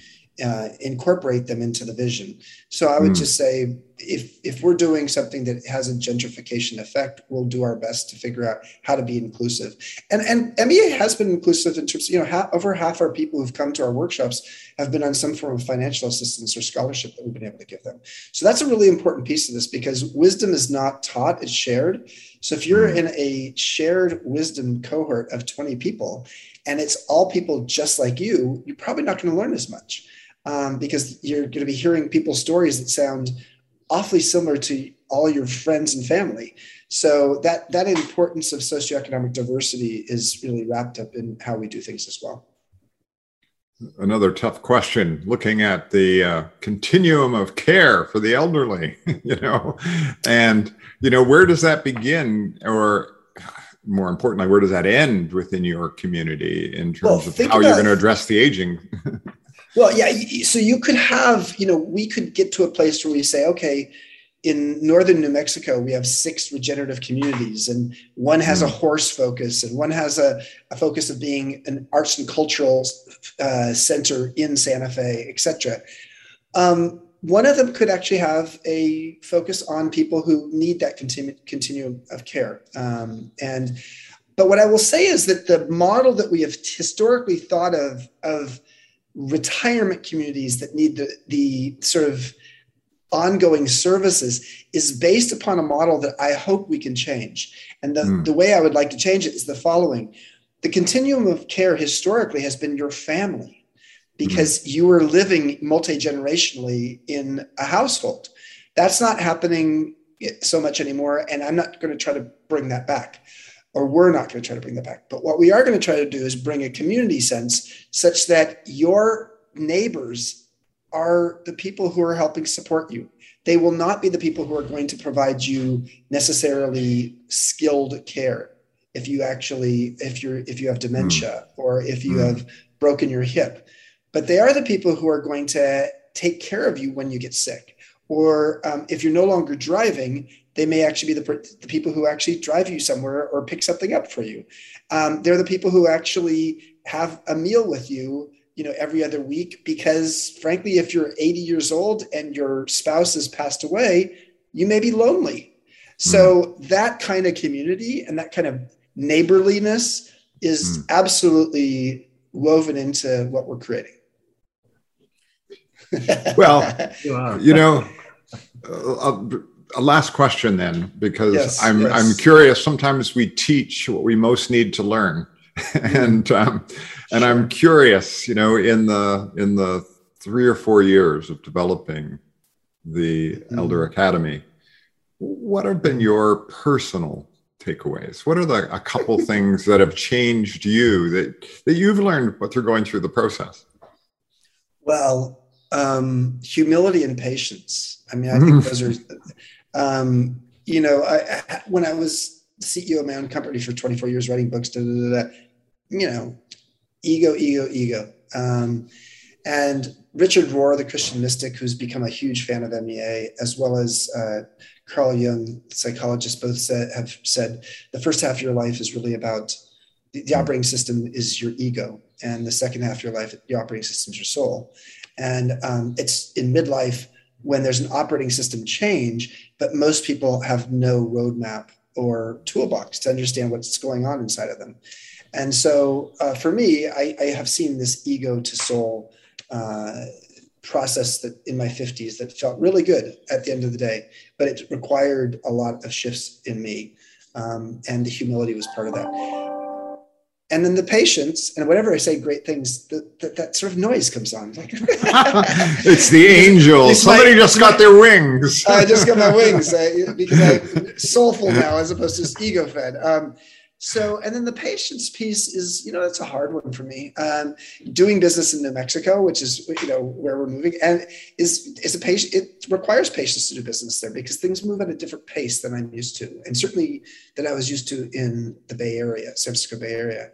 incorporate them into the vision. So I would just say, if we're doing something that has a gentrification effect, we'll do our best to figure out how to be inclusive. And MEA has been inclusive in terms of, over half our people who've come to our workshops have been on some form of financial assistance or scholarship that we've been able to give them. So that's a really important piece of this, because wisdom is not taught, it's shared. So if you're in a shared wisdom cohort of 20 people, and it's all people just like you, you're probably not going to learn as much. Because you're going to be hearing people's stories that sound awfully similar to all your friends and family. So that importance of socioeconomic diversity is really wrapped up in how we do things as well. Another tough question, looking at the continuum of care for the elderly, and where does that begin? Or more importantly, where does that end within your community in terms of how you're going to address the aging? Well, yeah. So you could have, you know, we could get to a place where we say, okay, in northern New Mexico, we have 6 regenerative communities, and one has a horse focus, and one has a focus of being an arts and cultural center in Santa Fe, et cetera. One of them could actually have a focus on people who need that continuum of care. But what I will say is that the model that we have historically thought of retirement communities that need the sort of ongoing services is based upon a model that I hope we can change. And the way I would like to change it is the following. The continuum of care historically has been your family, because you were living multi-generationally in a household. That's not happening so much anymore. And I'm not going to try to bring that back, or we're not going to try to bring that back. But what we are going to try to do is bring a community sense such that your neighbors are the people who are helping support you. They will not be the people who are going to provide you necessarily skilled care if you have dementia or if you have broken your hip. But they are the people who are going to take care of you when you get sick. Or if you're no longer driving, they may actually be the people who actually drive you somewhere or pick something up for you. They're the people who actually have a meal with you, you know, every other week, because frankly, if you're 80 years old and your spouse has passed away, you may be lonely. So that kind of community and that kind of neighborliness is absolutely woven into what we're creating. Well, you know, a last question then, because I'm curious. Sometimes we teach what we most need to learn. And I'm curious, you know, in the 3 or 4 years of developing the Elder Academy, what have been your personal takeaways? What are a couple things that have changed you that you've learned through going through the process? Well, humility and patience. I mean, I think those are, you know, when I was CEO of my own company for 24 years, writing books, you know, ego. And Richard Rohr, the Christian mystic, who's become a huge fan of MEA, as well as Carl Jung, psychologists, both have said the first half of your life is really about the operating system is your ego. And the second half of your life, the operating system is your soul. And it's in midlife when there's an operating system change, but most people have no roadmap or toolbox to understand what's going on inside of them. And so for me, I have seen this ego to soul process that in my 50s that felt really good at the end of the day, but it required a lot of shifts in me. And the humility was part of that. And then the patience, and whenever I say great things, that sort of noise comes on. Like, it's the angel. Somebody just got their wings. I just got my wings because I'm soulful now as opposed to just ego fed. And then the patience piece is, you know, that's a hard one for me. Doing business in New Mexico, which is, you know, where we're moving, and is a patient. It requires patience to do business there because things move at a different pace than I'm used to, and certainly that I was used to in the Bay Area, San Francisco Bay Area.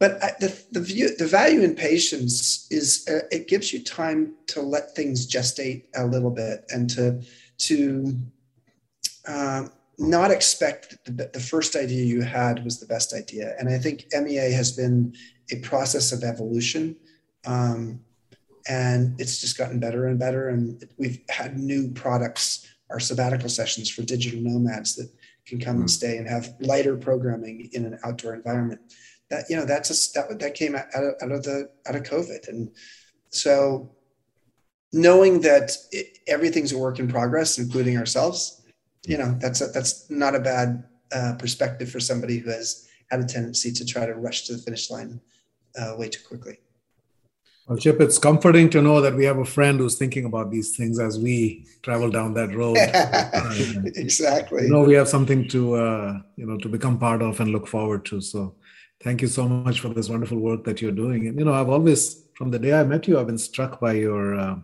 But the value in patience is it gives you time to let things gestate a little bit and to not expect that the first idea you had was the best idea. And I think MEA has been a process of evolution, and it's just gotten better and better. And we've had new products, our sabbatical sessions for digital nomads that can come and stay and have lighter programming in an outdoor environment. That, you know, that came out of COVID. And so knowing that everything's a work in progress, including ourselves, you know, that's not a bad perspective for somebody who has had a tendency to try to rush to the finish line way too quickly. Well, Chip, it's comforting to know that we have a friend who's thinking about these things as we travel down that road. Exactly. You know, we have something to, you know, to become part of and look forward to. So thank you so much for this wonderful work that you're doing. And, you know, I've always, from the day I met you, I've been struck by your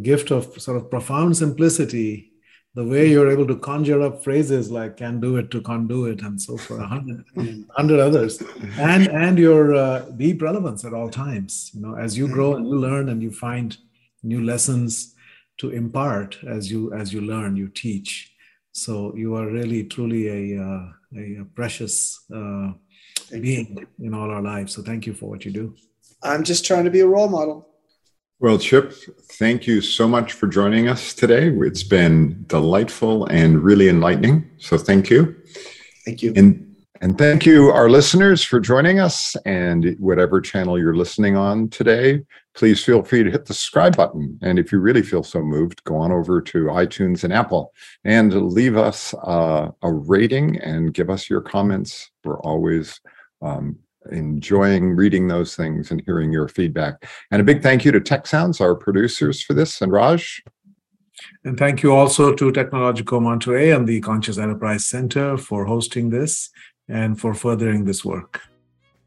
gift of sort of profound simplicity the way you're able to conjure up phrases like "can do it" to "can't do it," and so for 100 others, and your deep relevance at all times. You know, as you grow and you learn and you find new lessons to impart, as you learn, you teach. So you are really truly a precious being in all our lives. So thank you for what you do. I'm just trying to be a role model. Well, Chip, thank you so much for joining us today. It's been delightful and really enlightening. So thank you. Thank you. And thank you, our listeners, for joining us. And whatever channel you're listening on today, please feel free to hit the subscribe button. And if you really feel so moved, go on over to iTunes and Apple and leave us a rating and give us your comments. We're always enjoying reading those things and hearing your feedback. And a big thank you to Tech Sounds, our producers for this, and Raj. And thank you also to Technological Monterey and the Conscious Enterprise Center for hosting this and for furthering this work.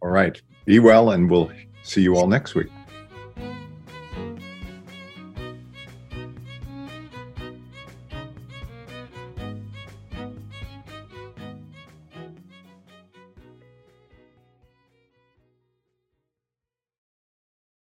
All right. Be well, and we'll see you all next week.